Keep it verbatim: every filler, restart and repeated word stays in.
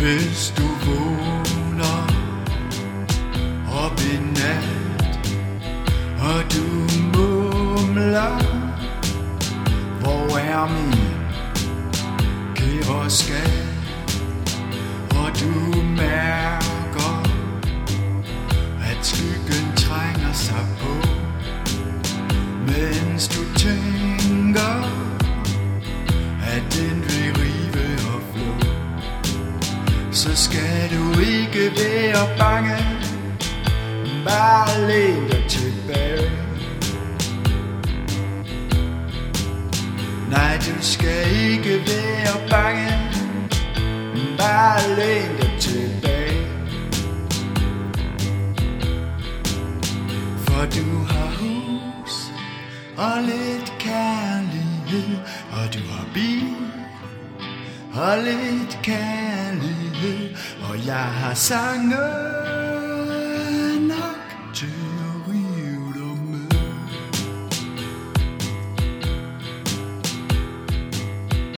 Hvis du vågner op i nat, og du mumler, hvor er min kære skat? Og du mærker, at skyggen trænger sig på, mens du tænker, at den vil rive og flå. Så skal du ikke være bange, bare læn dig tilbage. Nej, du skal ikke være bange, bare læn dig tilbage. For du har hus og lidt kærlighed, og du har bil og lidt kærlighed, og jeg har sange nok til